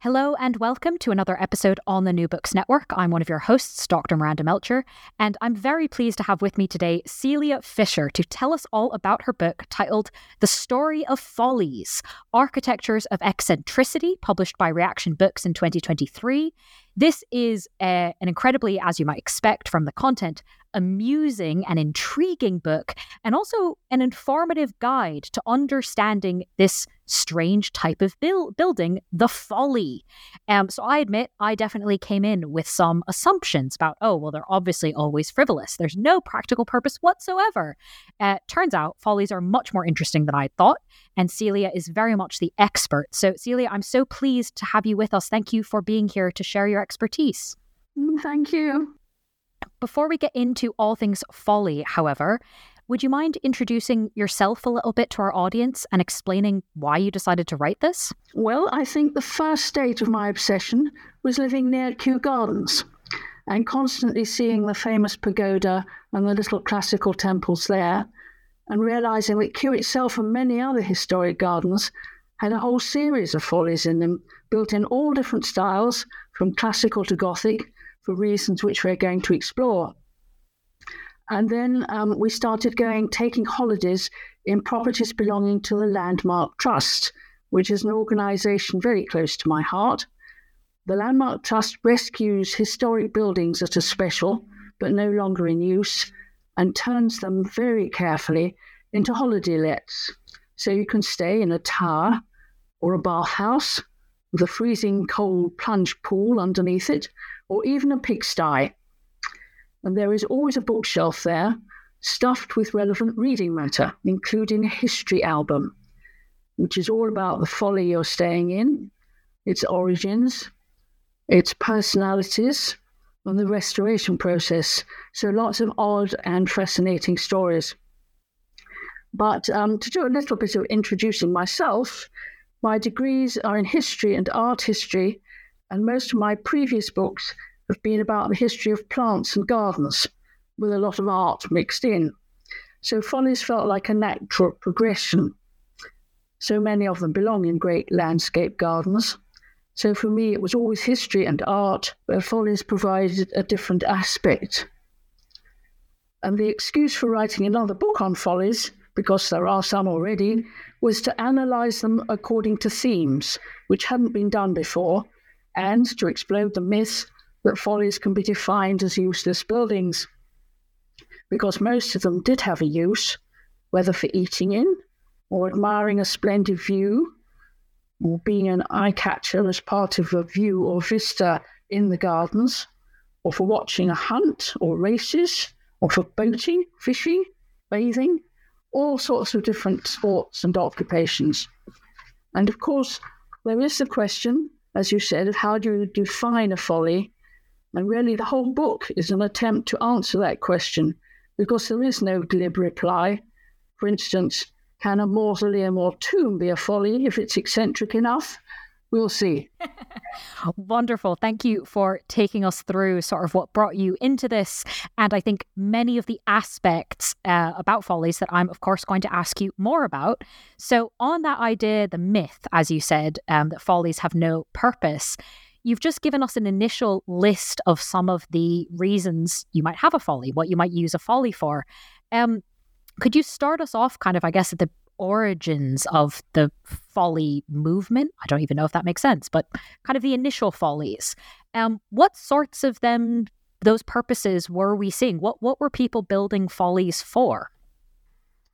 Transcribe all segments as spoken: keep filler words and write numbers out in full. Hello and welcome to another episode on the New Books Network. I'm one of your hosts, Doctor Miranda Melcher, and I'm very pleased to have with me today Celia Fisher to tell us all about her book titled The Story of Follies, Architectures of Eccentricity, published by Reaktion Books in twenty twenty-three. This is a, an incredibly, as you might expect from the content, amusing and intriguing book, and also an informative guide to understanding this strange type of build, building, the folly. Um, so I admit I definitely came in with some assumptions about, oh, well, they're obviously always frivolous. There's no practical purpose whatsoever. Uh, turns out follies are much more interesting than I thought, and Celia is very much the expert. So Celia, I'm so pleased to have you with us. Thank you for being here to share your expertise. Thank you. Before we get into all things folly, however, would you mind introducing yourself a little bit to our audience and explaining why you decided to write this? Well, I think the first stage of my obsession was living near Kew Gardens and constantly seeing the famous pagoda and the little classical temples there, and realising that Kew itself and many other historic gardens had a whole series of follies in them, built in all different styles, from classical to Gothic, for reasons which we're going to explore. And then um, we started going, taking holidays in properties belonging to the Landmark Trust, which is an organisation very close to my heart. The Landmark Trust rescues historic buildings that are special, but no longer in use, and turns them very carefully into holiday lets. So you can stay in a tower or a bathhouse with a freezing cold plunge pool underneath it, or even a pigsty. And there is always a bookshelf there, stuffed with relevant reading matter, including a history album, which is all about the folly you're staying in, its origins, its personalities, and the restoration process. So lots of odd and fascinating stories. But um, to do a little bit of introducing myself, my degrees are in history and art history, and most of my previous books have been about the history of plants and gardens, with a lot of art mixed in. So follies felt like a natural progression. So many of them belong in great landscape gardens. So for me, it was always history and art, where follies provided a different aspect. And the excuse for writing another book on follies, because there are some already, was to analyse them according to themes, which hadn't been done before, and to explode the myth that follies can be defined as useless buildings, because most of them did have a use, whether for eating in, or admiring a splendid view, or being an eye-catcher as part of a view or vista in the gardens, or for watching a hunt or races, or for boating, fishing, bathing, all sorts of different sports and occupations. And of course, there is the question, as you said, of how do you define a folly? And really the whole book is an attempt to answer that question, because there is no glib reply. For instance, can a mausoleum or tomb be a folly if it's eccentric enough? We'll see. Wonderful. Thank you for taking us through sort of what brought you into this. And I think many of the aspects uh, about Follies that I'm, of course, going to ask you more about. So on that idea, the myth, as you said, um, that Follies have no purpose, you've just given us an initial list of some of the reasons you might have a folly, what you might use a folly for. Um, could you start us off kind of, I guess, at the origins of the folly movement? I don't even know if that makes sense, but kind of the initial follies. Um, what sorts of them, those purposes were we seeing? What what were people building follies for?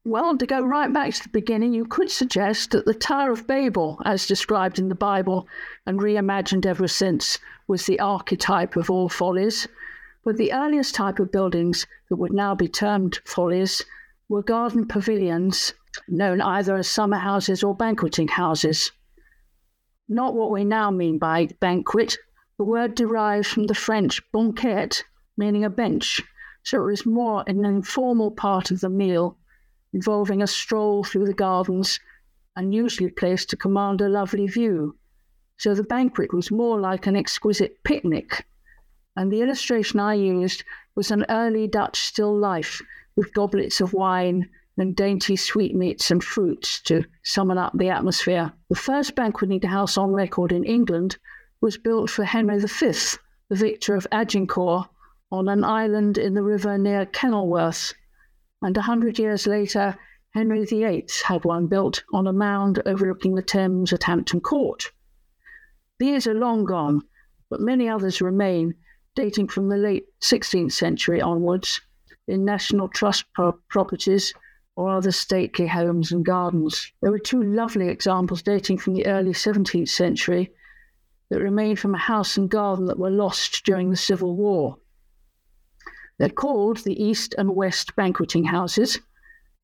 Well, to go right back to the beginning, you could suggest that the Tower of Babel, as described in the Bible and reimagined ever since, was the archetype of all follies. But the earliest type of buildings that would now be termed follies were garden pavilions, known either as summer houses or banqueting houses. Not what we now mean by banquet. The word derives from the French banquette, meaning a bench, so it was more an informal part of the meal, involving a stroll through the gardens and usually placed to command a lovely view. So the banquet was more like an exquisite picnic. And the illustration I used was an early Dutch still life with goblets of wine and dainty sweetmeats and fruits to summon up the atmosphere. The first banqueting house on record in England was built for Henry the Fifth, the victor of Agincourt, on an island in the river near Kenilworth. And a hundred years later, Henry the Eighth had one built on a mound overlooking the Thames at Hampton Court. These are long gone, but many others remain, dating from the late sixteenth century onwards, in National Trust pro- properties, or other stately homes and gardens. There were two lovely examples dating from the early seventeenth century that remained from a house and garden that were lost during the Civil War. They're called the East and West Banqueting Houses,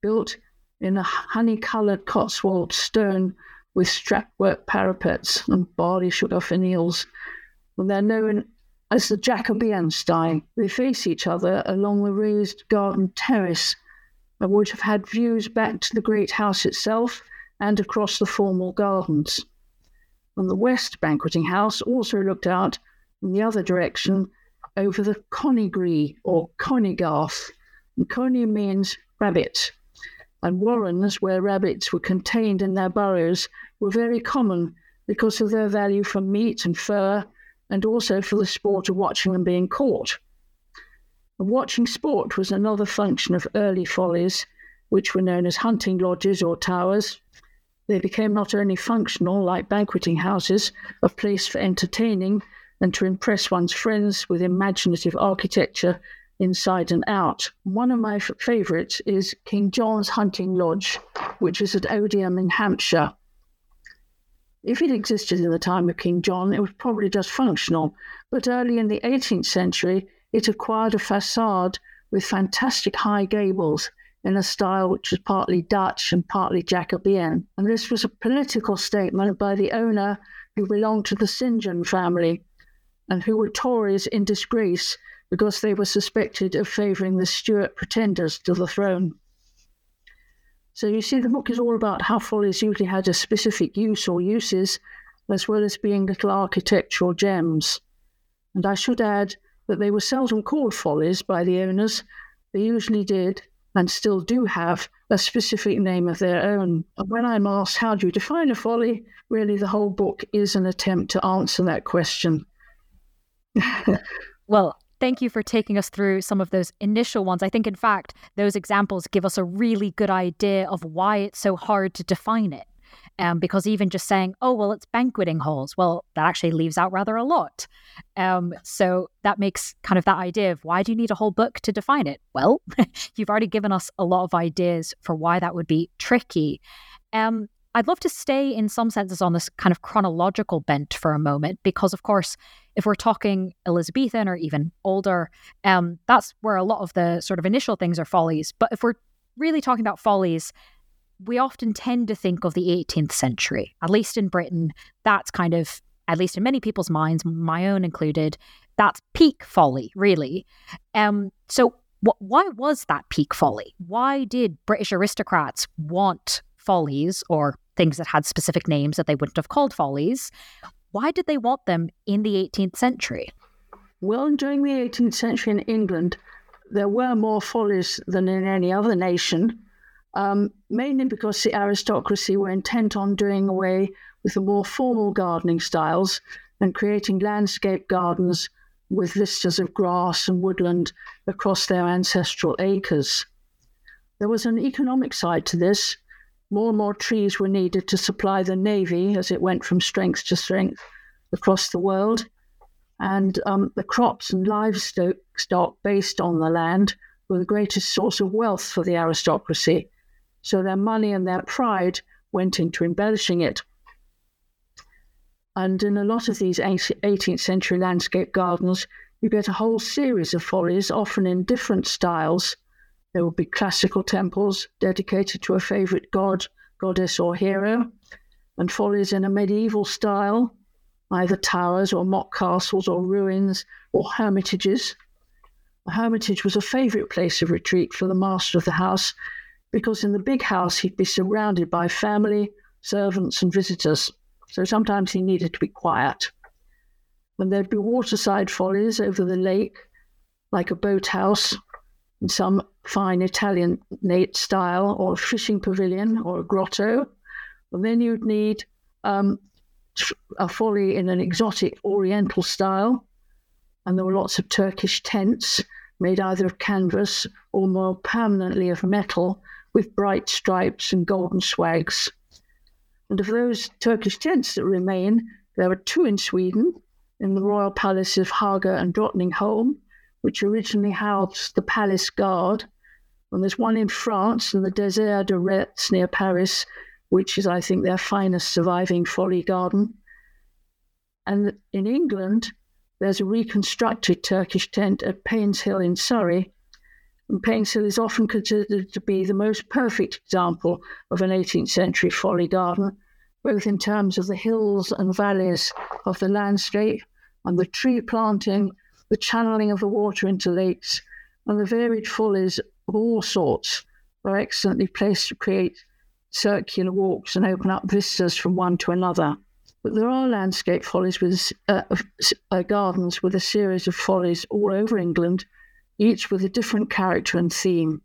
built in a honey-coloured Cotswold stone with strapwork parapets and barley sugar finials, and they're known as the Jacobeanstein. They face each other along the raised garden terrace and would have had views back to the great house itself and across the formal gardens. And the West Banqueting House also looked out in the other direction over the Conigree or Conigarth. And Coney means rabbit. And warrens, where rabbits were contained in their burrows, were very common because of their value for meat and fur, and also for the sport of watching them being caught. Watching sport was another function of early follies, which were known as hunting lodges or towers. They became not only functional, like banqueting houses, a place for entertaining and to impress one's friends with imaginative architecture inside and out. One of my f- favourites is King John's Hunting Lodge, which is at Odiham in Hampshire. If it existed in the time of King John, it was probably just functional, but early in the eighteenth century, it acquired a facade with fantastic high gables in a style which was partly Dutch and partly Jacobean. And this was a political statement by the owner, who belonged to the Saint John family and who were Tories in disgrace because they were suspected of favouring the Stuart pretenders to the throne. So you see, the book is all about how follies usually had a specific use or uses, as well as being little architectural gems. And I should add that they were seldom called follies by the owners. They usually did, and still do have, a specific name of their own. And when I'm asked, how do you define a folly? Really, the whole book is an attempt to answer that question. Well, thank you for taking us through some of those initial ones. I think, in fact, those examples give us a really good idea of why it's so hard to define it. Um, because even just saying, oh, well, it's banqueting halls, well, that actually leaves out rather a lot. Um, so that makes kind of that idea of, why do you need a whole book to define it? Well, you've already given us a lot of ideas for why that would be tricky. Um, I'd love to stay in some senses on this kind of chronological bent for a moment, because, of course, if we're talking Elizabethan or even older, um, that's where a lot of the sort of initial things are follies. But if we're really talking about follies, we often tend to think of the eighteenth century, at least in Britain. That's kind of, at least in many people's minds, my own included, that's peak folly, really. Um, so wh- why was that peak folly? Why did British aristocrats want follies, or things that had specific names that they wouldn't have called follies. Why did they want them in the eighteenth century? Well, during the eighteenth century in England, there were more follies than in any other nation, um, mainly because the aristocracy were intent on doing away with the more formal gardening styles and creating landscape gardens with vistas of grass and woodland across their ancestral acres. There was an economic side to this. More and more trees were needed to supply the navy as it went from strength to strength across the world. And um, the crops and livestock based on the land were the greatest source of wealth for the aristocracy. So their money and their pride went into embellishing it. And in a lot of these eighteenth century landscape gardens, you get a whole series of follies, often in different styles. There would be classical temples dedicated to a favourite god, goddess or hero, and follies in a medieval style, either towers or mock castles or ruins or hermitages. A hermitage was a favourite place of retreat for the master of the house because in the big house he'd be surrounded by family, servants and visitors. So sometimes he needed to be quiet. And there'd be waterside follies over the lake, like a boathouse in some fine Italianate style, or a fishing pavilion or a grotto. And then you'd need um, a folly in an exotic oriental style. And there were lots of Turkish tents made either of canvas or more permanently of metal with bright stripes and golden swags. And of those Turkish tents that remain, there are two in Sweden, in the royal palace of Haga and Drottningholm, which originally housed the palace guard. And there's one in France, in the Désert de Retz near Paris, which is, I think, their finest surviving folly garden. And in England, there's a reconstructed Turkish tent at Paynes Hill in Surrey. And Paynes Hill is often considered to be the most perfect example of an eighteenth century folly garden, both in terms of the hills and valleys of the landscape and the tree planting, the channeling of the water into lakes, and the varied follies of all sorts are excellently placed to create circular walks and open up vistas from one to another. But there are landscape follies with uh, uh, gardens with a series of follies all over England, each with a different character and theme.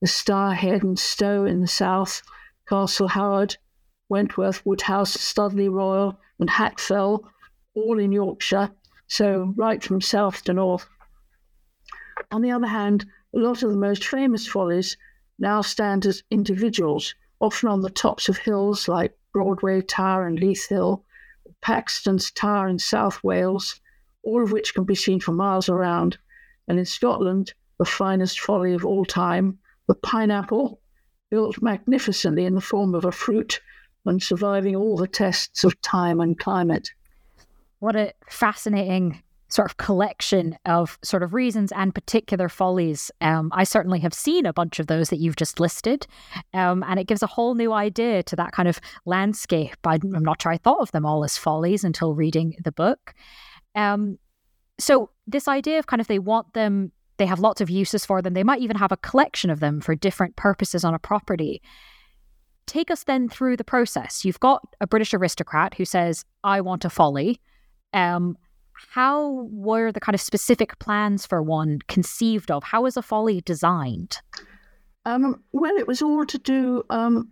The Stourhead and Stowe in the south, Castle Howard, Wentworth, Woodhouse, Studley Royal and Hatfell, all in Yorkshire, so right from south to north. On the other hand, a lot of the most famous follies now stand as individuals, often on the tops of hills like Broadway Tower and Leith Hill, Paxton's Tower in South Wales, all of which can be seen for miles around. And in Scotland, the finest folly of all time, the pineapple, built magnificently in the form of a fruit and surviving all the tests of time and climate. What a fascinating sort of collection of sort of reasons and particular follies. Um, I certainly have seen a bunch of those that you've just listed, um, and it gives a whole new idea to that kind of landscape. I'm not sure I thought of them all as follies until reading the book. Um, So this idea of kind of they want them, they have lots of uses for them. They might even have a collection of them for different purposes on a property. Take us then through the process. You've got a British aristocrat who says, I want a folly. Um, how were the kind of specific plans for one conceived of? How was a folly designed? Um, well, it was all to do um,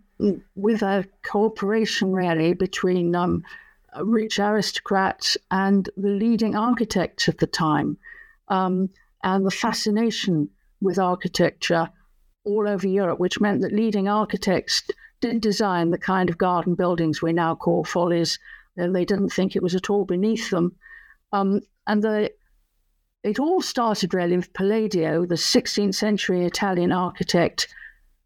with a cooperation really between um, rich aristocrats and the leading architects of the time, um, and the fascination with architecture all over Europe, which meant that leading architects didn't design the kind of garden buildings we now call follies. They didn't think it was at all beneath them. Um, and the, it all started really with Palladio, the sixteenth century Italian architect,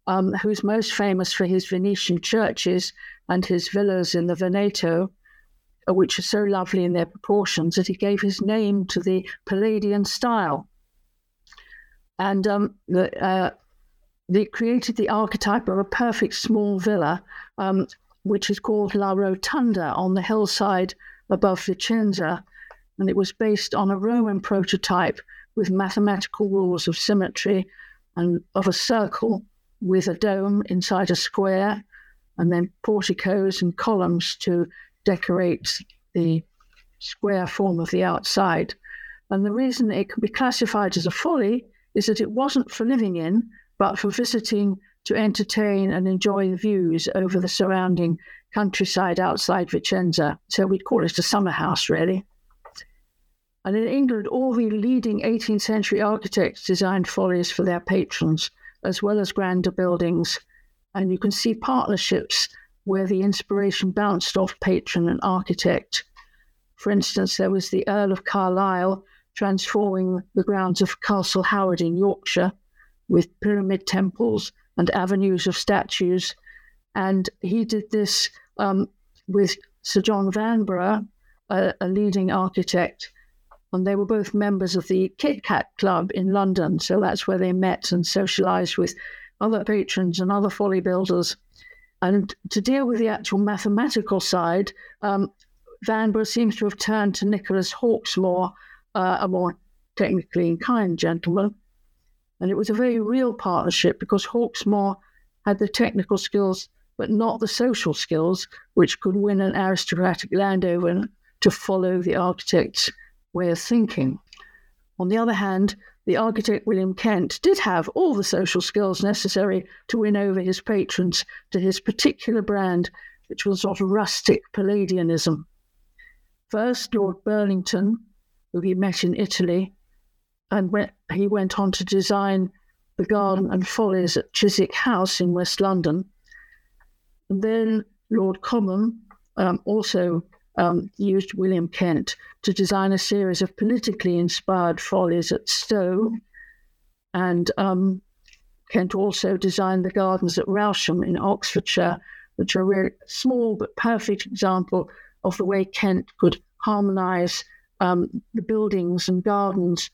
um, who's most famous for his Venetian churches and his villas in the Veneto, which are so lovely in their proportions that he gave his name to the Palladian style. And um, the, uh, they created the archetype of a perfect small villa, um, which is called La Rotunda on the hillside above Vicenza. And it was based on a Roman prototype with mathematical rules of symmetry and of a circle with a dome inside a square and then porticos and columns to decorate the square form of the outside. And the reason it could be classified as a folly is that it wasn't for living in, but for visiting to entertain and enjoy the views over the surrounding countryside outside Vicenza. So we'd call it a summer house, really. And in England, all the leading eighteenth century architects designed follies for their patrons, as well as grander buildings. And you can see partnerships where the inspiration bounced off patron and architect. For instance, there was the Earl of Carlisle transforming the grounds of Castle Howard in Yorkshire with pyramid temples and avenues of statues. And he did this um, with Sir John Vanbrugh, a, a leading architect, and they were both members of the Kit Kat Club in London. So that's where they met and socialized with other patrons and other folly builders. And to deal with the actual mathematical side, um, Vanbrugh seems to have turned to Nicholas Hawksmoor, uh, a more technically and kind gentleman. And it was a very real partnership because Hawksmoor had the technical skills, but not the social skills, which could win an aristocratic landowner to follow the architect's way of thinking. On the other hand, the architect William Kent did have all the social skills necessary to win over his patrons to his particular brand, which was sort of rustic Palladianism. First, Lord Burlington, who he met in Italy, and went, he went on to design the garden and follies at Chiswick House in West London. And then Lord Cobham um, also um, used William Kent to design a series of politically inspired follies at Stowe. And um, Kent also designed the gardens at Rousham in Oxfordshire, which are a really small but perfect example of the way Kent could harmonise um, the buildings and gardens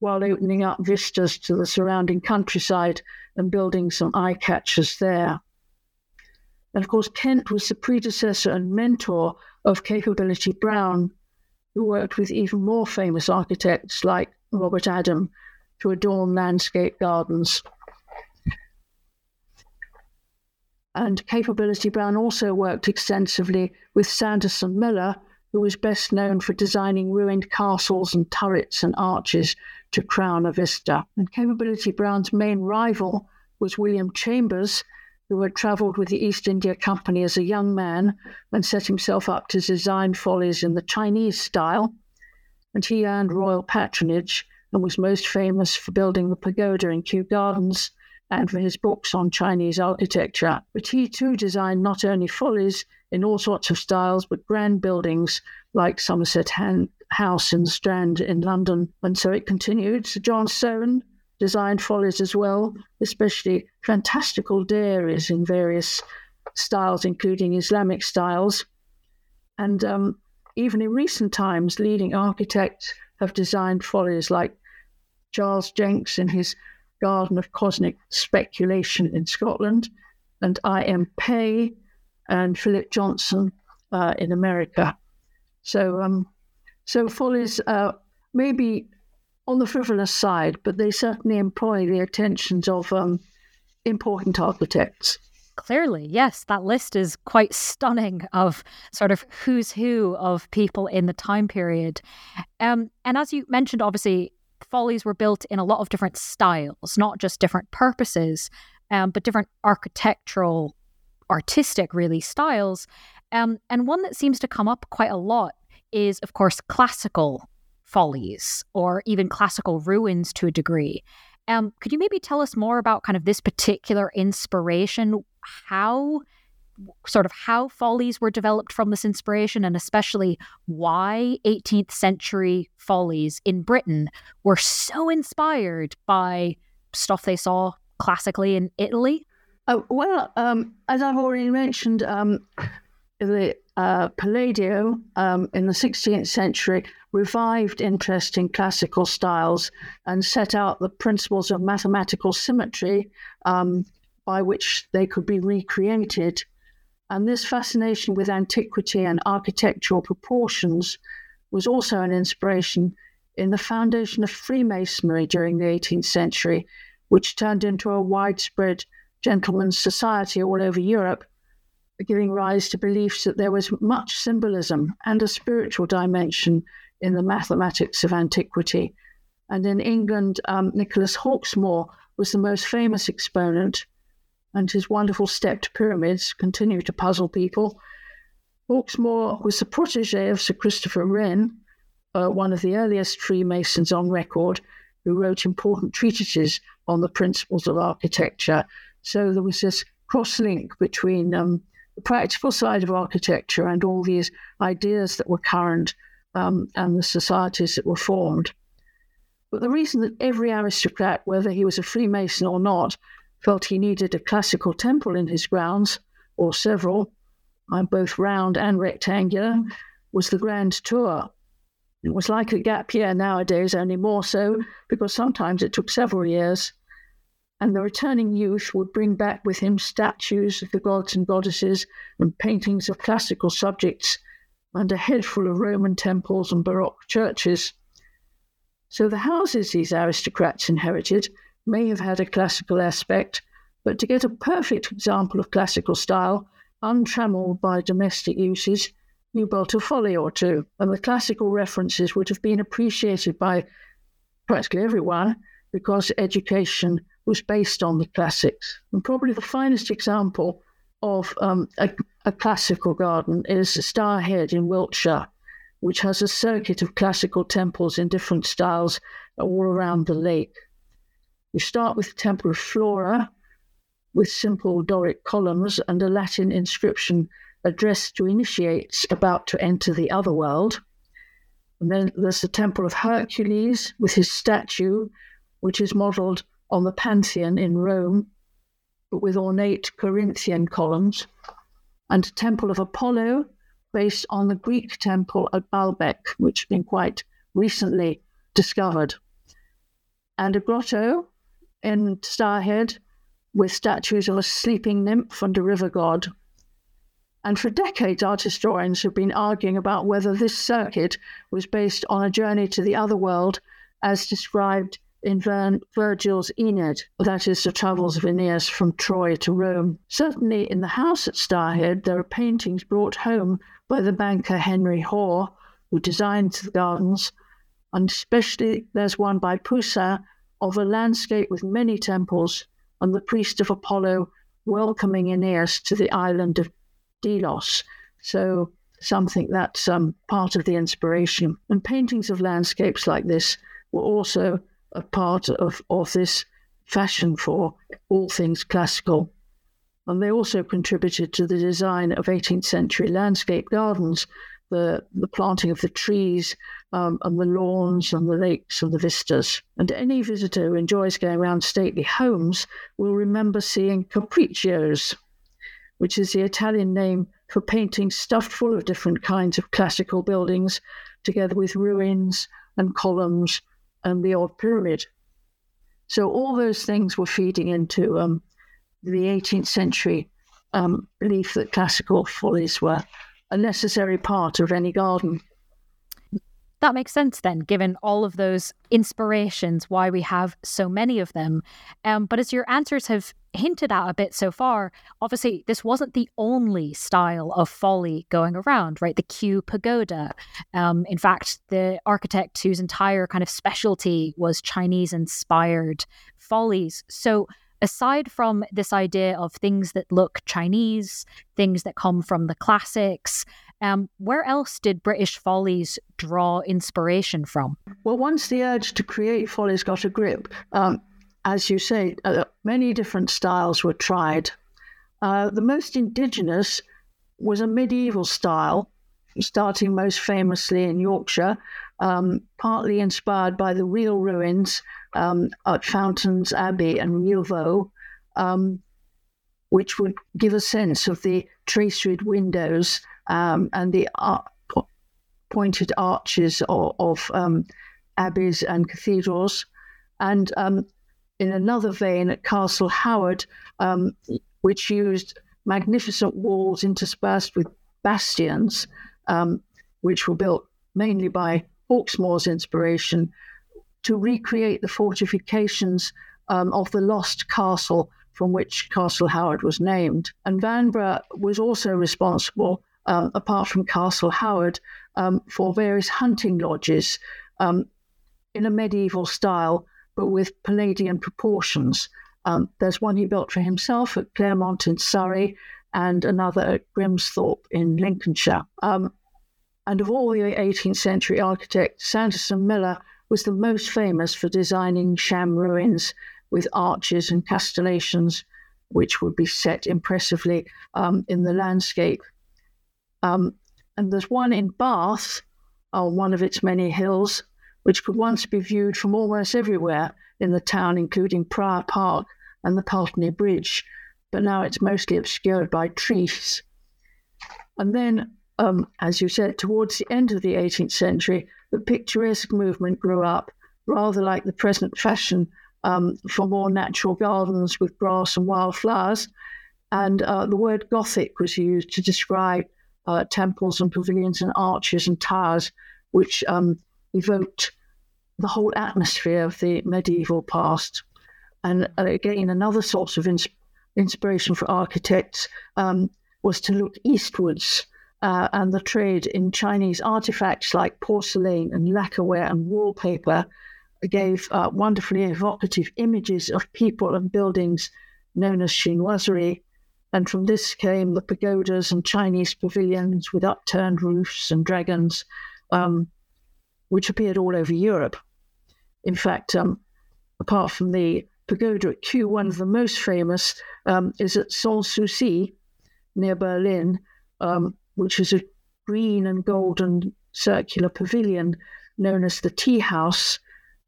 while opening up vistas to the surrounding countryside and building some eye catchers there. And of course, Kent was the predecessor and mentor of Capability Brown, who worked with even more famous architects like Robert Adam to adorn landscape gardens. And Capability Brown also worked extensively with Sanderson Miller, who was best known for designing ruined castles and turrets and arches to crown a vista. And Capability Brown's main rival was William Chambers, who had travelled with the East India Company as a young man and set himself up to design follies in the Chinese style. And he earned royal patronage and was most famous for building the pagoda in Kew Gardens and for his books on Chinese architecture. But he too designed not only follies in all sorts of styles, but grand buildings like Somerset House in Strand in London. And so it continued. Sir John Soane designed follies as well, especially fantastical dairies in various styles, including Islamic styles. And um, even in recent times, leading architects have designed follies like Charles Jenks in his Garden of Cosmic Speculation in Scotland, and I M Pei and Philip Johnson uh, in America. So um, so follies are maybe on the frivolous side, but they certainly employ the attentions of um, important architects. Clearly, yes, that list is quite stunning of sort of who's who of people in the time period. Um, and as you mentioned, obviously, follies were built in a lot of different styles, not just different purposes, um, but different architectural artistic, really, styles. Um, and one that seems to come up quite a lot is, of course, classical follies or even classical ruins to a degree. Um, could you maybe tell us more about kind of this particular inspiration, how sort of how follies were developed from this inspiration, and especially why eighteenth century follies in Britain were so inspired by stuff they saw classically in Italy? Oh, well, um, as I've already mentioned, um, the uh, Palladio um, in the sixteenth century revived interest in classical styles and set out the principles of mathematical symmetry um, by which they could be recreated. And this fascination with antiquity and architectural proportions was also an inspiration in the foundation of Freemasonry during the eighteenth century, which turned into a widespread gentlemen's society all over Europe, giving rise to beliefs that there was much symbolism and a spiritual dimension in the mathematics of antiquity. And in England, um, Nicholas Hawksmoor was the most famous exponent, and his wonderful stepped pyramids continue to puzzle people. Hawksmoor was the protégé of Sir Christopher Wren, uh, one of the earliest Freemasons on record, who wrote important treatises on the principles of architecture. So there was this cross-link between um, the practical side of architecture and all these ideas that were current um, and the societies that were formed. But the reason that every aristocrat, whether he was a Freemason or not, felt he needed a classical temple in his grounds, or several, both round and rectangular, was the grand tour. It was like a gap year nowadays, only more so, because sometimes it took several years. And the returning youth would bring back with him statues of the gods and goddesses and paintings of classical subjects and a head full of Roman temples and Baroque churches. So the houses these aristocrats inherited may have had a classical aspect, but to get a perfect example of classical style, untrammeled by domestic uses, you built a folly or two, and the classical references would have been appreciated by practically everyone because education was based on the classics. And probably the finest example of um, a, a classical garden is Stourhead in Wiltshire, which has a circuit of classical temples in different styles all around the lake. You start with the Temple of Flora, with simple Doric columns and a Latin inscription addressed to initiates about to enter the other world. And then there's the Temple of Hercules with his statue, which is modelled on the Pantheon in Rome, but with ornate Corinthian columns, and a Temple of Apollo based on the Greek temple at Baalbek, which has been quite recently discovered, and a grotto in Stourhead with statues of a sleeping nymph and a river god. And for decades, art historians have been arguing about whether this circuit was based on a journey to the other world as described in Vir- Virgil's Aeneid, that is, the travels of Aeneas from Troy to Rome. Certainly in the house at Stourhead, there are paintings brought home by the banker Henry Hoare, who designed the gardens, and especially there's one by Poussin of a landscape with many temples and the priest of Apollo welcoming Aeneas to the island of Delos. So something that's um, part of the inspiration. And paintings of landscapes like this were also a part of, of this fashion for all things classical. And they also contributed to the design of eighteenth century landscape gardens, the, the planting of the trees um, and the lawns and the lakes and the vistas. And any visitor who enjoys going around stately homes will remember seeing capriccios, which is the Italian name for paintings stuffed full of different kinds of classical buildings, together with ruins and columns and the odd pyramid. So all those things were feeding into um, the eighteenth century um, belief that classical follies were a necessary part of any garden. That makes sense then, given all of those inspirations, why we have so many of them. Um, but as your answers have hinted at a bit so far, obviously this wasn't the only style of folly going around, right? The Kew Pagoda. Um, in fact, the architect whose entire kind of specialty was Chinese-inspired follies. So aside from this idea of things that look Chinese, things that come from the classics, Um, where else did British follies draw inspiration from? Well, once the urge to create follies got a grip, um, as you say, uh, many different styles were tried. Uh, the most indigenous was a medieval style, starting most famously in Yorkshire, um, partly inspired by the real ruins um, at Fountains Abbey and Rievaulx, um, which would give a sense of the traceried windows Um, and the ar- pointed arches of, of um, abbeys and cathedrals. And um, in another vein at Castle Howard, um, which used magnificent walls interspersed with bastions, um, which were built mainly by Hawksmoor's inspiration, to recreate the fortifications um, of the lost castle from which Castle Howard was named. And Vanbrugh was also responsible, um, apart from Castle Howard, um, for various hunting lodges um, in a medieval style, but with Palladian proportions. Um, there's one he built for himself at Claremont in Surrey and another at Grimsthorpe in Lincolnshire. Um, and of all the eighteenth century architects, Sanderson Miller was the most famous for designing sham ruins with arches and castellations, which would be set impressively um, in the landscape. Um, and there's one in Bath, on one of its many hills, which could once be viewed from almost everywhere in the town, including Prior Park and the Pulteney Bridge, but now it's mostly obscured by trees. And then, um, as you said, towards the end of the eighteenth century, the picturesque movement grew up, rather like the present fashion um, for more natural gardens with grass and wildflowers, and uh, the word Gothic was used to describe uh, temples and pavilions and arches and towers, which um, evoked the whole atmosphere of the medieval past. And again, another source of ins- inspiration for architects um, was to look eastwards uh, and the trade in Chinese artifacts like porcelain and lacquerware and wallpaper gave uh, wonderfully evocative images of people and buildings known as chinoiserie. And from this came the pagodas and Chinese pavilions with upturned roofs and dragons, um, which appeared all over Europe. In fact, um, apart from the pagoda at Kew, one of the most famous um, is at Sanssouci near Berlin, um, which is a green and golden circular pavilion known as the Tea House,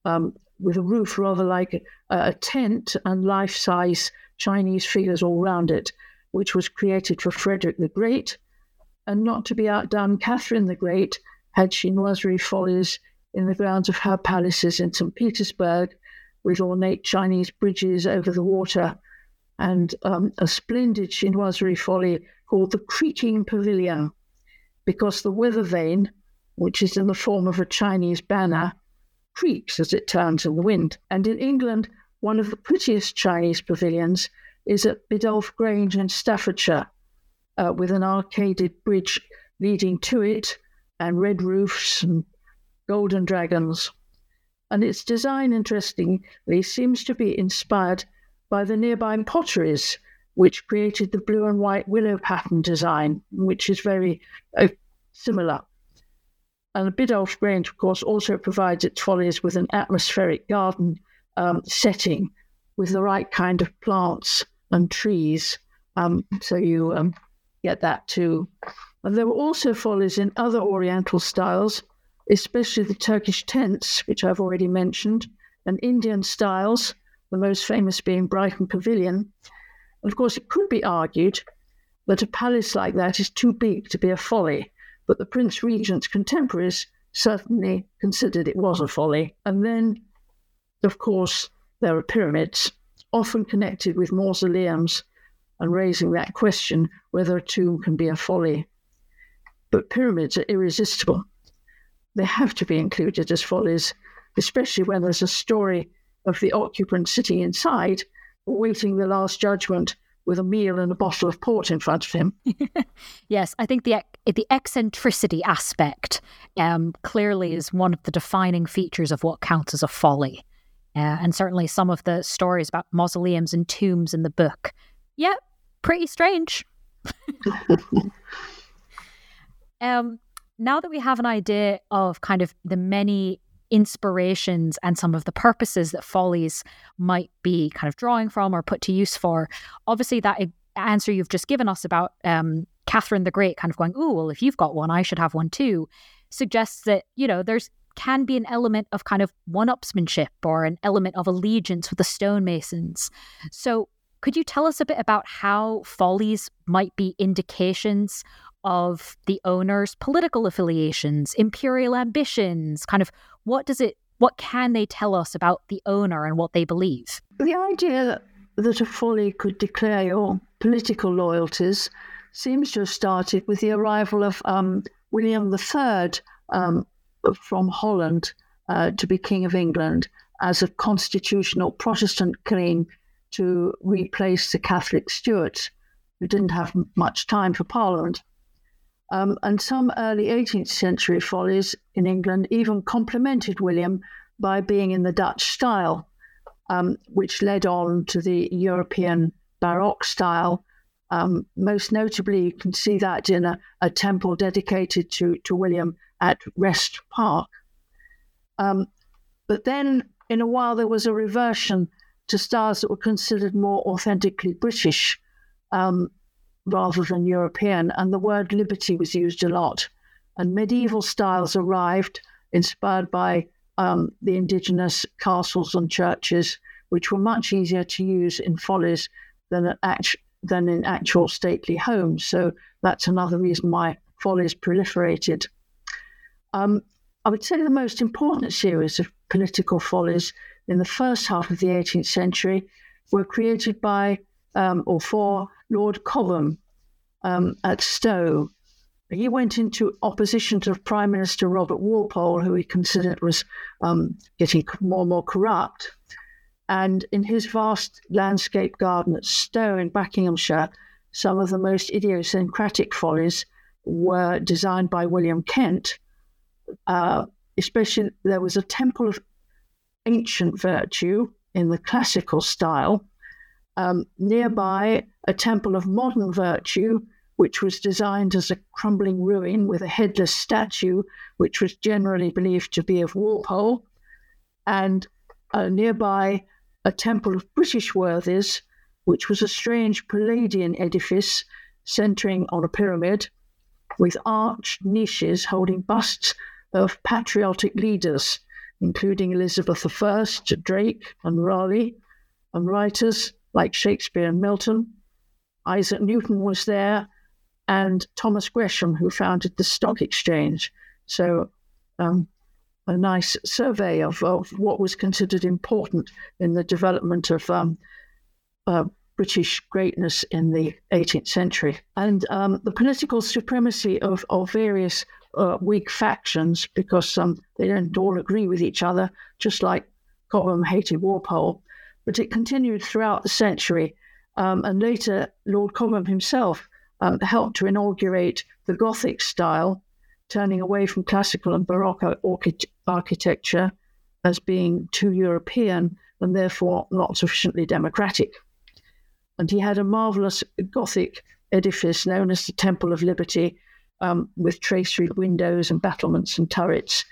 um, with a roof rather like a, a tent and life-size Chinese figures all round it, which was created for Frederick the Great, and not to be outdone, Catherine the Great had chinoiserie follies in the grounds of her palaces in Saint Petersburg, with ornate Chinese bridges over the water, and um, a splendid chinoiserie folly called the Creaking Pavilion, because the weather vane, which is in the form of a Chinese banner, creaks as it turns in the wind. And in England, one of the prettiest Chinese pavilions is at Biddulph Grange in Staffordshire, uh, with an arcaded bridge leading to it, and red roofs and golden dragons. And its design, interestingly, seems to be inspired by the nearby potteries, which created the blue and white willow pattern design, which is very uh, similar. And Biddulph Grange, of course, also provides its follies with an atmospheric garden um, setting with the right kind of plants and trees. Um, so you um, get that too. And there were also follies in other Oriental styles, especially the Turkish tents, which I've already mentioned, and Indian styles, the most famous being Brighton Pavilion. And of course, it could be argued that a palace like that is too big to be a folly, but the Prince Regent's contemporaries certainly considered it was a folly. And then, of course, there are pyramids, often connected with mausoleums, and raising that question whether a tomb can be a folly. But pyramids are irresistible. They have to be included as follies, especially when there's a story of the occupant sitting inside, awaiting the last judgment with a meal and a bottle of port in front of him. Yes, I think the the eccentricity aspect um, clearly is one of the defining features of what counts as a folly. Uh, and certainly some of the stories about mausoleums and tombs in the book. Yep, yeah, pretty strange. Um, now that we have an idea of kind of the many inspirations and some of the purposes that follies might be kind of drawing from or put to use for, obviously that answer you've just given us about um, Catherine the Great kind of going, oh, well, if you've got one, I should have one too, suggests that, you know, there's can be an element of kind of one-upsmanship or an element of allegiance with the stonemasons. So could you tell us a bit about how follies might be indications of the owner's political affiliations, imperial ambitions, kind of what does it, what can they tell us about the owner and what they believe? The idea that a folly could declare your political loyalties seems to have started with the arrival of um, William the Third um, from Holland uh, to be King of England as a constitutional Protestant claim to replace the Catholic Stuarts, who didn't have much time for Parliament. Um, and some early eighteenth century follies in England even complimented William by being in the Dutch style, um, which led on to the European Baroque style. Um, most notably, you can see that in a, a temple dedicated to, to William at Wrest Park. Um, but then, in a while, there was a reversion to styles that were considered more authentically British, um, rather than European, and the word liberty was used a lot. And medieval styles arrived, inspired by um, the indigenous castles and churches, which were much easier to use in follies than an act- than in actual stately homes. So that's another reason why follies proliferated. Um, I would say the most important series of political follies in the first half of the eighteenth century were created by um, or for Lord Cobham um, at Stowe. He went into opposition to Prime Minister Robert Walpole, who he considered was um, getting more and more corrupt. And in his vast landscape garden at Stowe in Buckinghamshire, some of the most idiosyncratic follies were designed by William Kent. Uh, especially, there was a temple of ancient virtue in the classical style. Um, nearby, a temple of modern virtue, which was designed as a crumbling ruin with a headless statue, which was generally believed to be of Walpole. And uh, nearby, a temple of British worthies, which was a strange Palladian edifice centering on a pyramid with arched niches holding busts of patriotic leaders, including Elizabeth the First, Drake and Raleigh, and writers like Shakespeare and Milton. Isaac Newton was there, and Thomas Gresham, who founded the Stock Exchange. So um, a nice survey of, of what was considered important in the development of um, uh, British greatness in the eighteenth century. And um, the political supremacy of, of various uh, Whig factions, because um, they don't all agree with each other, just like Cobham hated Walpole. But it continued throughout the century. Um, and later, Lord Cobham himself um, helped to inaugurate the Gothic style, turning away from classical and Baroque orchid- architecture as being too European and therefore not sufficiently democratic. And he had a marvellous Gothic edifice known as the Temple of Liberty, um, with traceried windows and battlements and turrets,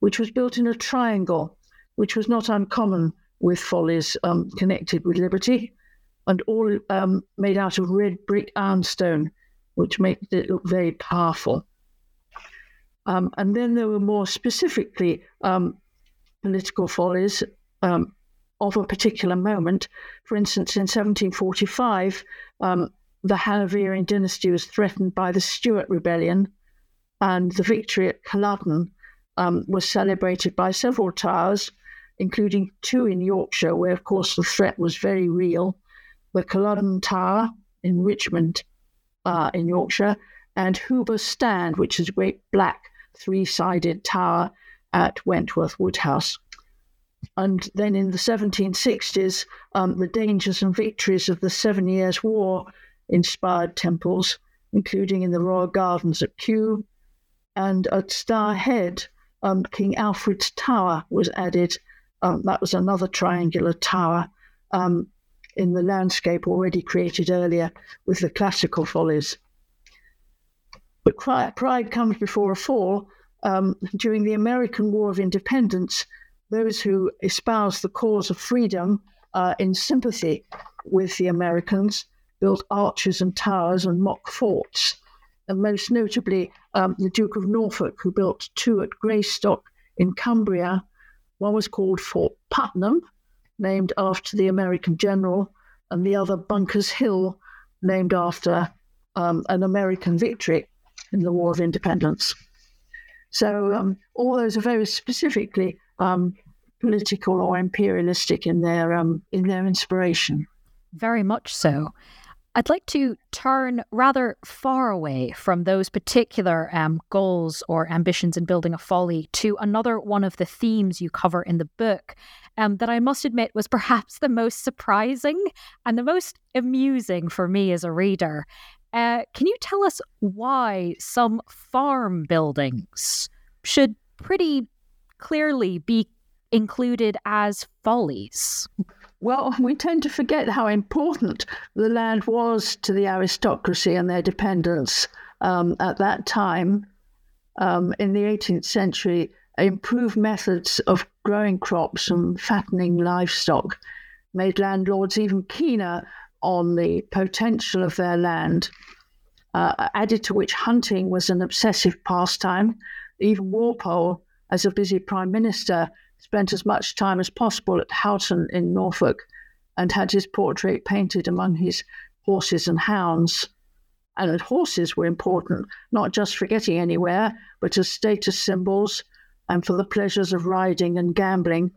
which was built in a triangle, which was not uncommon with follies um, connected with liberty, and all um, made out of red brick ironstone, which made it look very powerful. Um, and then there were more specifically um, political follies um, of a particular moment. For instance, in seventeen forty-five, um, the Hanoverian dynasty was threatened by the Stuart Rebellion, and the victory at Culloden um, was celebrated by several towers, including two in Yorkshire, where, of course, the threat was very real. The Culloden Tower in Richmond uh, in Yorkshire, and Hoober's Stand, which is a great black three-sided tower at Wentworth Woodhouse. And then in the seventeen sixties, um, the dangers and victories of the Seven Years' War inspired temples, including in the Royal Gardens at Kew, and at Stourhead, um, King Alfred's Tower was added. Um, that was another triangular tower um, in the landscape already created earlier with the classical follies. But pride comes before a fall. Um, during the American War of Independence, those who espoused the cause of freedom uh, in sympathy with the Americans built arches and towers and mock forts. And most notably, um, the Duke of Norfolk, who built two at Greystock in Cumbria. One was called Fort Putnam, named after the American general, and the other Bunker's Hill, named after um, an American victory in the War of Independence. So um, all those are very specifically um, political or imperialistic in their um, in their inspiration. Very much so. I'd like to turn rather far away from those particular um, goals or ambitions in building a folly to another one of the themes you cover in the book um, that I must admit was perhaps the most surprising and the most amusing for me as a reader. Uh, can you tell us why some farm buildings should pretty clearly be included as follies? Well, we tend to forget how important the land was to the aristocracy and their dependents um, at that time. Um, in the eighteenth century, improved methods of growing crops and fattening livestock made landlords even keener on the potential of their land, uh, added to which hunting was an obsessive pastime. Even Walpole, as a busy prime minister, spent as much time as possible at Houghton in Norfolk and had his portrait painted among his horses and hounds. And horses were important, not just for getting anywhere, but as status symbols and for the pleasures of riding and gambling.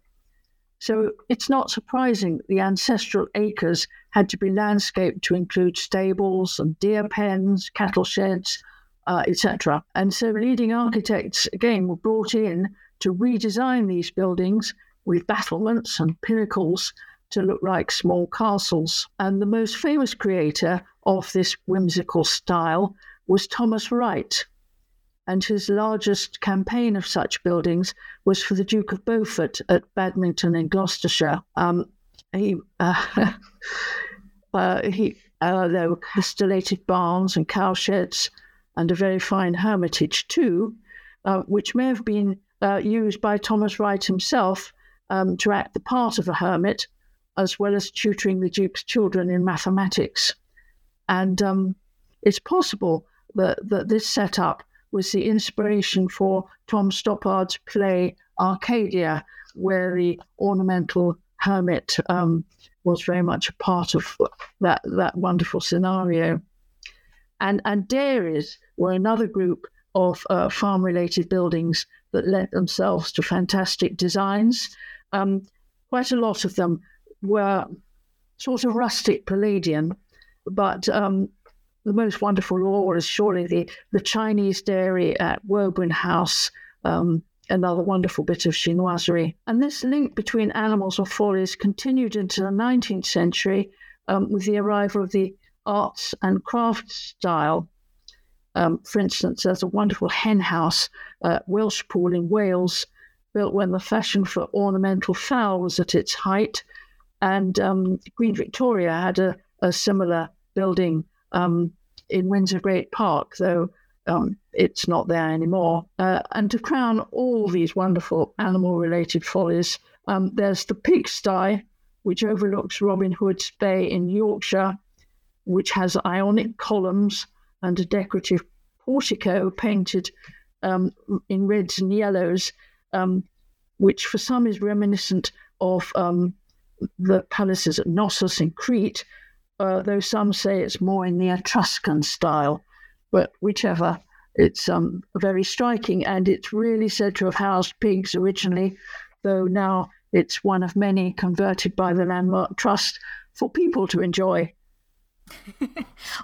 So it's not surprising that the ancestral acres had to be landscaped to include stables and deer pens, cattle sheds, uh, et cetera. And so leading architects, again, were brought in to redesign these buildings with battlements and pinnacles to look like small castles. And the most famous creator of this whimsical style was Thomas Wright, and his largest campaign of such buildings was for the Duke of Beaufort at Badmington in Gloucestershire. Um, he, uh, uh, he, uh, there were castellated barns and cowsheds and a very fine hermitage too, uh, which may have been Uh, used by Thomas Wright himself um, to act the part of a hermit, as well as tutoring the Duke's children in mathematics. And um, it's possible that, that this setup was the inspiration for Tom Stoppard's play Arcadia, where the ornamental hermit um, was very much a part of that, that wonderful scenario. And, and dairies were another group of uh, farm-related buildings that lent themselves to fantastic designs. Um, quite a lot of them were sort of rustic Palladian, but um, the most wonderful law is surely the, the Chinese dairy at Woburn House, um, another wonderful bit of chinoiserie. And this link between animals or follies continued into the nineteenth century um, with the arrival of the arts and crafts style. Um, for instance, there's a wonderful hen house at Welshpool in Wales, built when the fashion for ornamental fowl was at its height. And um, Queen Victoria had a, a similar building um, in Windsor Great Park, though um, it's not there anymore. Uh, and to crown all these wonderful animal-related follies, um, there's the pigsty, which overlooks Robin Hood's Bay in Yorkshire, which has Ionic columns and a decorative portico painted um, in reds and yellows, um, which for some is reminiscent of um, the palaces at Knossos in Crete, uh, though some say it's more in the Etruscan style. But whichever, it's um, very striking, and it's really said to have housed pigs originally, though now it's one of many converted by the Landmark Trust for people to enjoy.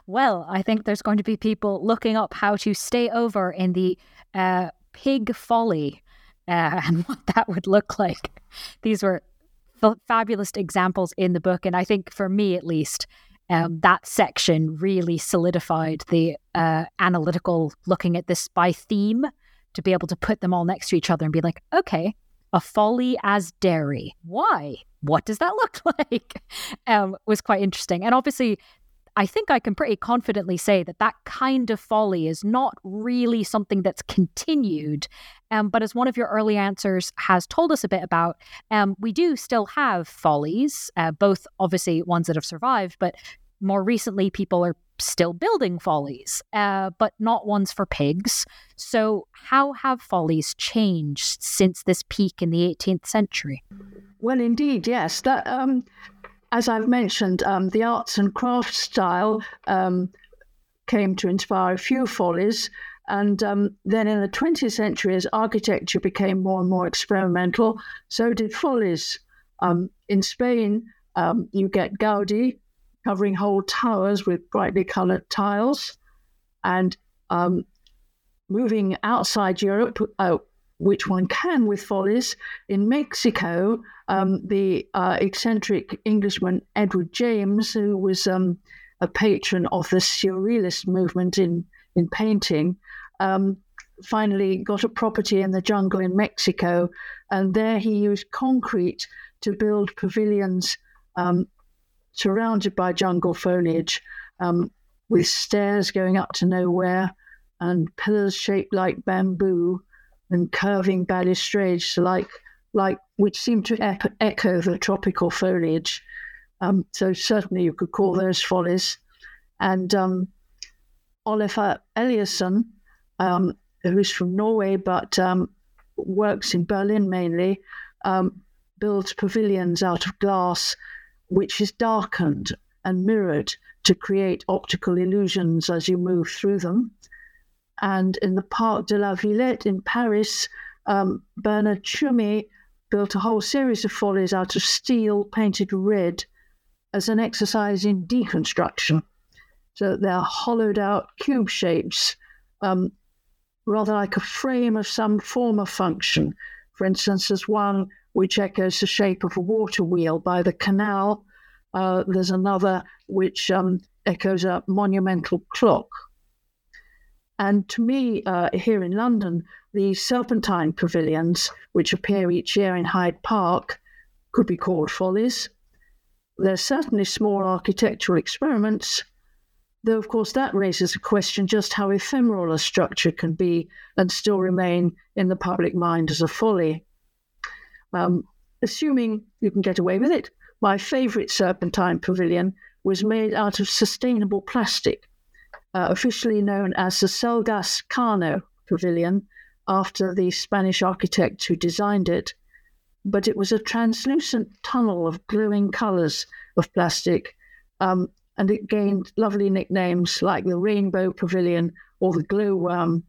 Well, I think there's going to be people looking up how to stay over in the uh, pig folly uh, and what that would look like. These were f- fabulous examples in the book, and I think for me at least, um, that section really solidified the uh, analytical looking at this by theme to be able to put them all next to each other and be like, okay, a folly as dairy. Why? What does that look like? Um, was quite interesting. And obviously, I think I can pretty confidently say that that kind of folly is not really something that's continued. Um, but as one of your early answers has told us a bit about, um, we do still have follies, uh, both obviously ones that have survived, but more recently people are still building follies, uh, but not ones for pigs. So how have follies changed since this peak in the eighteenth century? Well, indeed, yes. That, um... As I've mentioned, um, the arts and crafts style um, came to inspire a few follies. And um, then in the twentieth century, as architecture became more and more experimental, so did follies. Um, in Spain, um, you get Gaudi, covering whole towers with brightly coloured tiles. And um, moving outside Europe, uh, which one can with follies, in Mexico, um, the uh, eccentric Englishman Edward James, who was um, a patron of the Surrealist movement in, in painting, um, finally got a property in the jungle in Mexico, and there he used concrete to build pavilions um, surrounded by jungle foliage, um, with stairs going up to nowhere and pillars shaped like bamboo and curving balustrades like, like which seem to echo the tropical foliage. Um, so certainly you could call those follies. And um, Olafur Eliasson, um, who's from Norway but um, works in Berlin mainly, um, builds pavilions out of glass, which is darkened and mirrored to create optical illusions as you move through them. And in the Parc de la Villette in Paris, um, Bernard Tschumi built a whole series of follies out of steel painted red as an exercise in deconstruction. So they're hollowed out cube shapes, um, rather like a frame of some form or function. For instance, there's one which echoes the shape of a water wheel by the canal. Uh, there's another which um, echoes a monumental clock. And to me, uh, here in London, the Serpentine pavilions, which appear each year in Hyde Park, could be called follies. They're certainly small architectural experiments, though, of course, that raises the question just how ephemeral a structure can be and still remain in the public mind as a folly. Um, assuming you can get away with it, my favourite Serpentine pavilion was made out of sustainable plastic, uh, officially known as the Selgas Carnot Pavilion, after the Spanish architect who designed it. But it was a translucent tunnel of glowing colours of plastic, um, and it gained lovely nicknames like the Rainbow Pavilion or the Glowworm.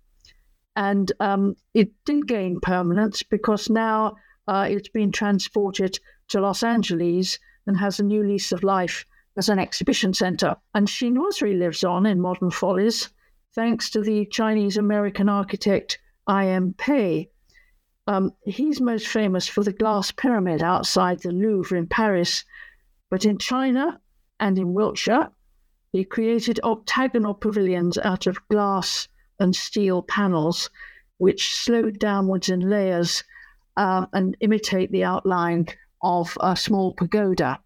And um, it did gain permanence because now uh, it's been transported to Los Angeles and has a new lease of life as an exhibition centre. And chinoiserie lives on in modern follies, thanks to the Chinese-American architect I M Pei. Um, he's most famous for the glass pyramid outside the Louvre in Paris, but in China and in Wiltshire, he created octagonal pavilions out of glass and steel panels, which slope downwards in layers uh, and imitate the outline of a small pagoda.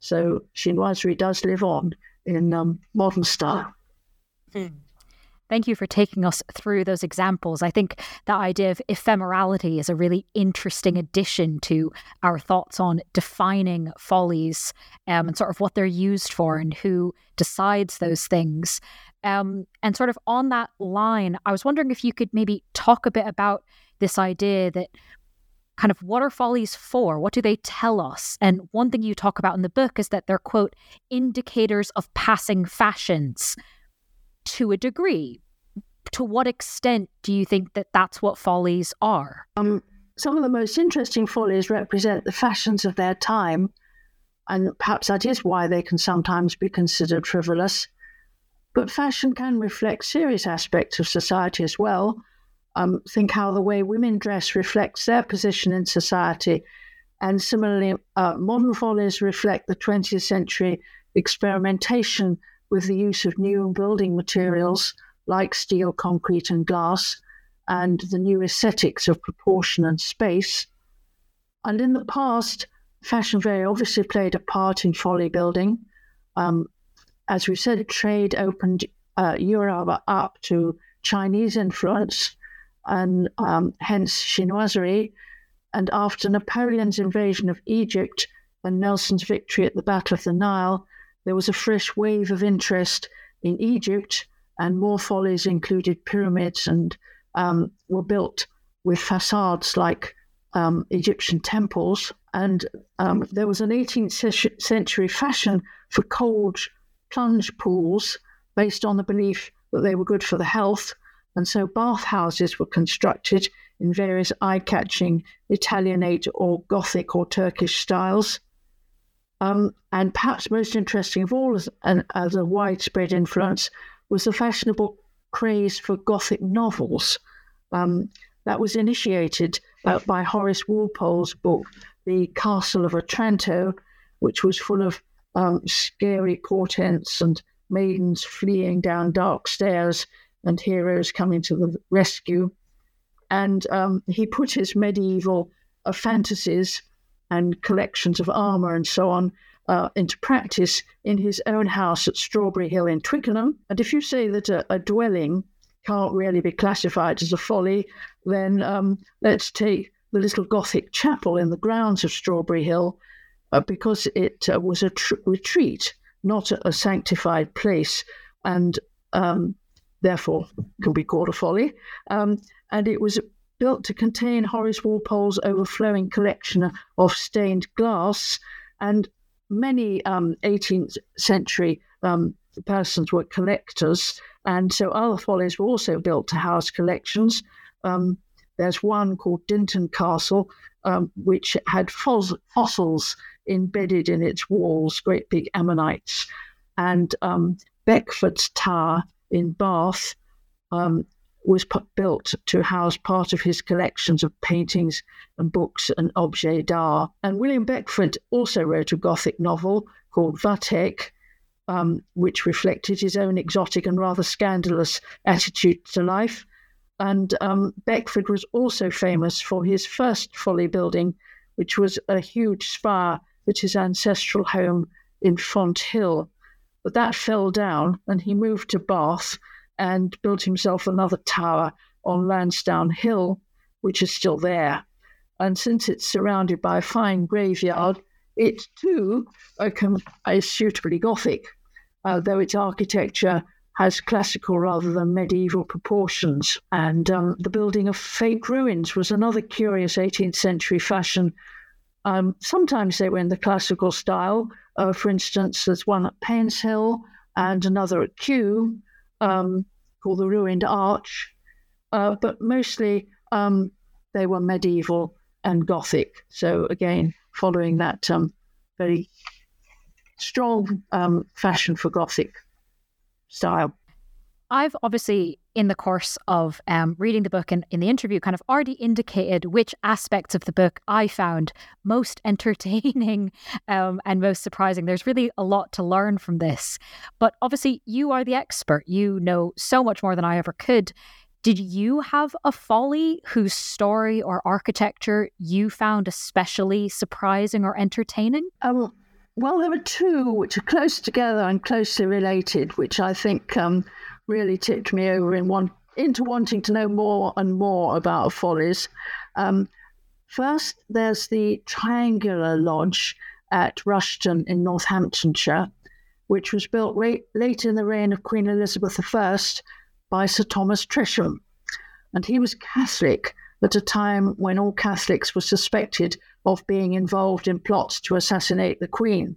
So chinoiserie does live on in um, modern style. Mm. Thank you for taking us through those examples. I think that idea of ephemerality is a really interesting addition to our thoughts on defining follies um, and sort of what they're used for and who decides those things. Um, and sort of on that line, I was wondering if you could maybe talk a bit about this idea that kind of what are follies for? What do they tell us? And one thing you talk about in the book is that they're, quote, indicators of passing fashions. To a degree, to what extent do you think that that's what follies are? Um, some of the most interesting follies represent the fashions of their time, and perhaps that is why they can sometimes be considered frivolous. But fashion can reflect serious aspects of society as well. Um, think how the way women dress reflects their position in society. And similarly, uh, modern follies reflect the twentieth century experimentation with the use of new building materials like steel, concrete, and glass, and the new aesthetics of proportion and space. And in the past, fashion very obviously played a part in folly building. Um, as we said, trade opened uh, Europe up to Chinese influence, and um, hence chinoiserie. And after Napoleon's invasion of Egypt and Nelson's victory at the Battle of the Nile, there was a fresh wave of interest in Egypt, and more follies included pyramids and um, were built with facades like um, Egyptian temples. And um, there was an eighteenth century fashion for cold plunge pools based on the belief that they were good for the health. And so bath houses were constructed in various eye-catching Italianate or Gothic or Turkish styles. Um, and perhaps most interesting of all as, and as a widespread influence was the fashionable craze for Gothic novels. Um, that was initiated uh, by Horace Walpole's book, The Castle of Otranto, which was full of um, scary portents and maidens fleeing down dark stairs and heroes coming to the rescue. And um, he put his medieval uh, fantasies and collections of armour and so on uh, into practice in his own house at Strawberry Hill in Twickenham. And if you say that a, a dwelling can't really be classified as a folly, then um, let's take the little Gothic chapel in the grounds of Strawberry Hill, uh, because it uh, was a tr- retreat, not a, a sanctified place, and um, therefore can be called a folly. Um, and it was built to contain Horace Walpole's overflowing collection of stained glass, and many um, eighteenth century um, persons were collectors, and so other follies were also built to house collections. Um, there's one called Dinton Castle, um, which had fos- fossils embedded in its walls, great big ammonites, and um, Beckford's Tower in Bath, um, was p- built to house part of his collections of paintings and books and objets d'art. And William Beckford also wrote a Gothic novel called Vathek, um, which reflected his own exotic and rather scandalous attitude to life. And um, Beckford was also famous for his first folly building, which was a huge spire at his ancestral home in Font Hill. But that fell down and he moved to Bath and built himself another tower on Lansdowne Hill, which is still there. And since it's surrounded by a fine graveyard, it too is suitably Gothic, uh, though its architecture has classical rather than medieval proportions. And um, the building of fake ruins was another curious eighteenth century fashion. Um, sometimes they were in the classical style. Uh, for instance, there's one at Paynes Hill and another at Kew, Um, called the Ruined Arch, uh, but mostly um, they were medieval and Gothic. So again, following that um, very strong um, fashion for Gothic style. I've obviously, in the course of um, reading the book and in the interview, kind of already indicated which aspects of the book I found most entertaining um, and most surprising. There's really a lot to learn from this. But obviously, you are the expert. You know so much more than I ever could. Did you have a folly whose story or architecture you found especially surprising or entertaining? Um, well, there were two which are close together and closely related, which I think... Um, really tipped me over in one, into wanting to know more and more about follies. Um, first, there's the Triangular Lodge at Rushton in Northamptonshire, which was built re- late in the reign of Queen Elizabeth the First by Sir Thomas Tresham. And he was Catholic at a time when all Catholics were suspected of being involved in plots to assassinate the Queen.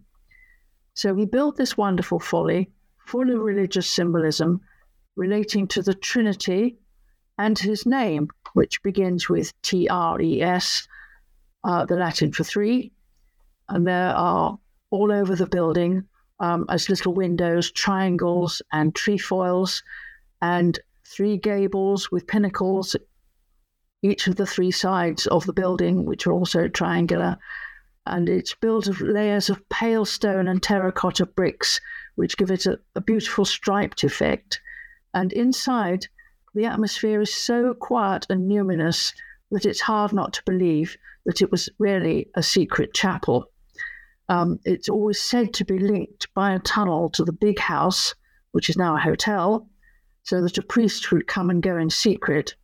So he built this wonderful folly full of religious symbolism relating to the Trinity and his name, which begins with T R E S, uh, the Latin for three. And there are all over the building um, as little windows, triangles and trefoils, and three gables with pinnacles, each of the three sides of the building, which are also triangular. And it's built of layers of pale stone and terracotta bricks, which give it a, a beautiful striped effect. And inside, the atmosphere is so quiet and numinous that it's hard not to believe that it was really a secret chapel. Um, it's always said to be linked by a tunnel to the Big House, which is now a hotel, so that a priest would come and go in secret.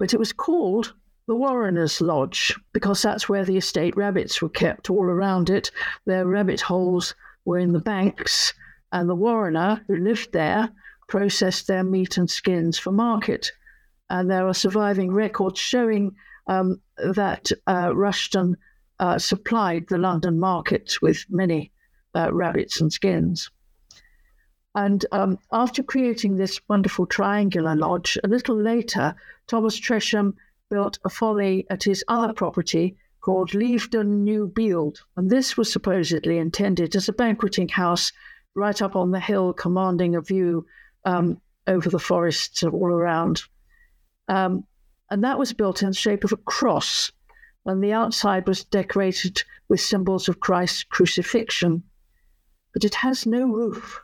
But it was called the Warrener's Lodge because that's where the estate rabbits were kept all around it. Their rabbit holes were in the banks, and the warrener who lived there processed their meat and skins for market. And there are surviving records showing um, that uh, Rushton uh, supplied the London markets with many uh, rabbits and skins. And um, after creating this wonderful triangular lodge, a little later, Thomas Tresham built a folly at his other property called Levedon New Bield, and this was supposedly intended as a banqueting house right up on the hill, commanding a view um, over the forests all around. Um, and that was built in the shape of a cross, and the outside was decorated with symbols of Christ's crucifixion. But it has no roof,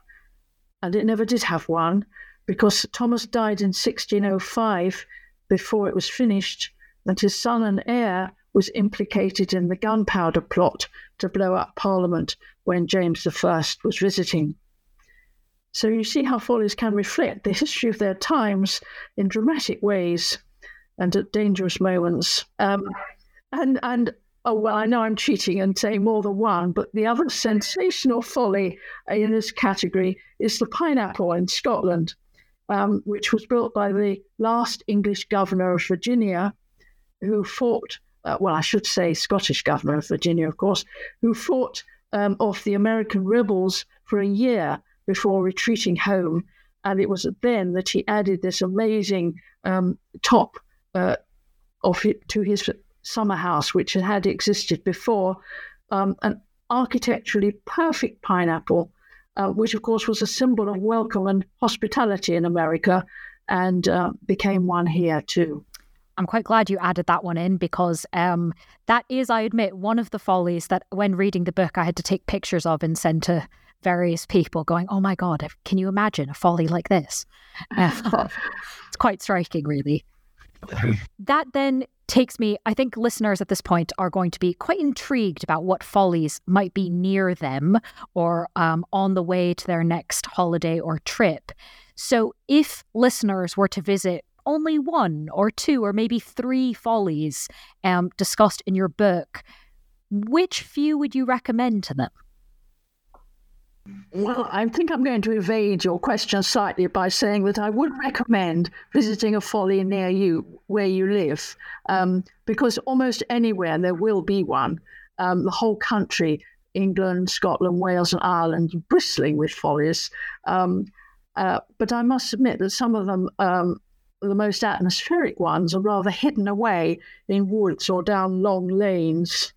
and it never did have one, because Thomas died in sixteen oh five before it was finished, and his son and heir was implicated in the gunpowder plot to blow up Parliament when James the First was visiting. So you see how follies can reflect the history of their times in dramatic ways and at dangerous moments. Um, and, and oh, well, I know I'm cheating and saying more than one, but the other sensational folly in this category is the Pineapple in Scotland, um, which was built by the last English governor of Virginia who fought Uh, well, I should say Scottish governor of Virginia, of course, who fought um, off the American rebels for a year before retreating home. And it was then that he added this amazing um, top uh, of it to his summer house, which had existed before, um, an architecturally perfect pineapple, uh, which, of course, was a symbol of welcome and hospitality in America, and uh, became one here, too. I'm quite glad you added that one in, because um, that is, I admit, one of the follies that when reading the book I had to take pictures of and send to various people going, oh my God, can you imagine a folly like this? Uh, it's quite striking, really. That then takes me, I think listeners at this point are going to be quite intrigued about what follies might be near them or um, on the way to their next holiday or trip. So if listeners were to visit only one or two or maybe three follies um, discussed in your book, which few would you recommend to them? Well, I think I'm going to evade your question slightly by saying that I would recommend visiting a folly near you, where you live, um, because almost anywhere there will be one. Um, the whole country, England, Scotland, Wales and Ireland, bristling with follies. Um, uh, but I must admit that some of them um, the most atmospheric ones are rather hidden away in woods or down long lanes.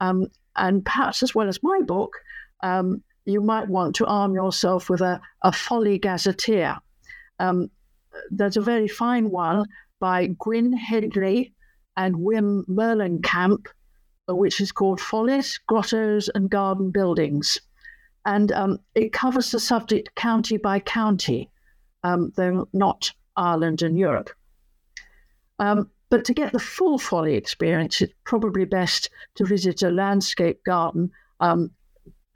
Um, and perhaps as well as my book, um, you might want to arm yourself with a, a folly gazetteer. Um, there's a very fine one by Gwyn Headley and Wim Merlenkamp, which is called Follies, Grottos and Garden Buildings. And um, it covers the subject county by county. Um, they're not Ireland and Europe. Um, but to get the full folly experience, it's probably best to visit a landscape garden, um,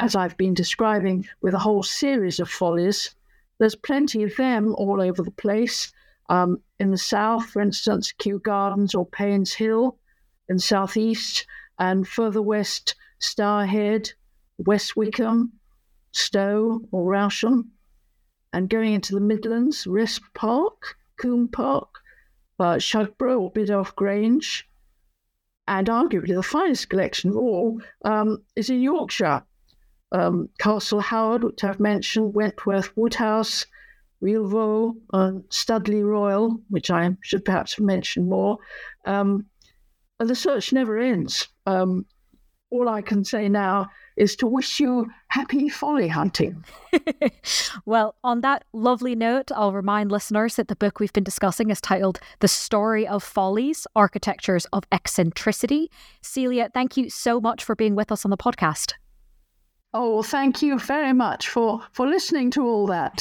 as I've been describing, with a whole series of follies. There's plenty of them all over the place. Um, in the south, for instance, Kew Gardens or Payne's Hill, in southeast, and further west, Stourhead, West Wickham, Stowe or Rousham. And going into the Midlands, Risp Park, Coombe Park, uh, Shugborough or Biddulph Grange, and arguably the finest collection of all um, is in Yorkshire. Um, Castle Howard, which I've mentioned, Wentworth Woodhouse, Rievaulx, uh, Studley Royal, which I should perhaps mention more. Um, and the search never ends. Um, all I can say now is to wish you happy folly hunting. Well, on that lovely note, I'll remind listeners that the book we've been discussing is titled The Story of Follies, Architectures of Eccentricity. Celia, thank you so much for being with us on the podcast. Oh, well, thank you very much for, for listening to all that.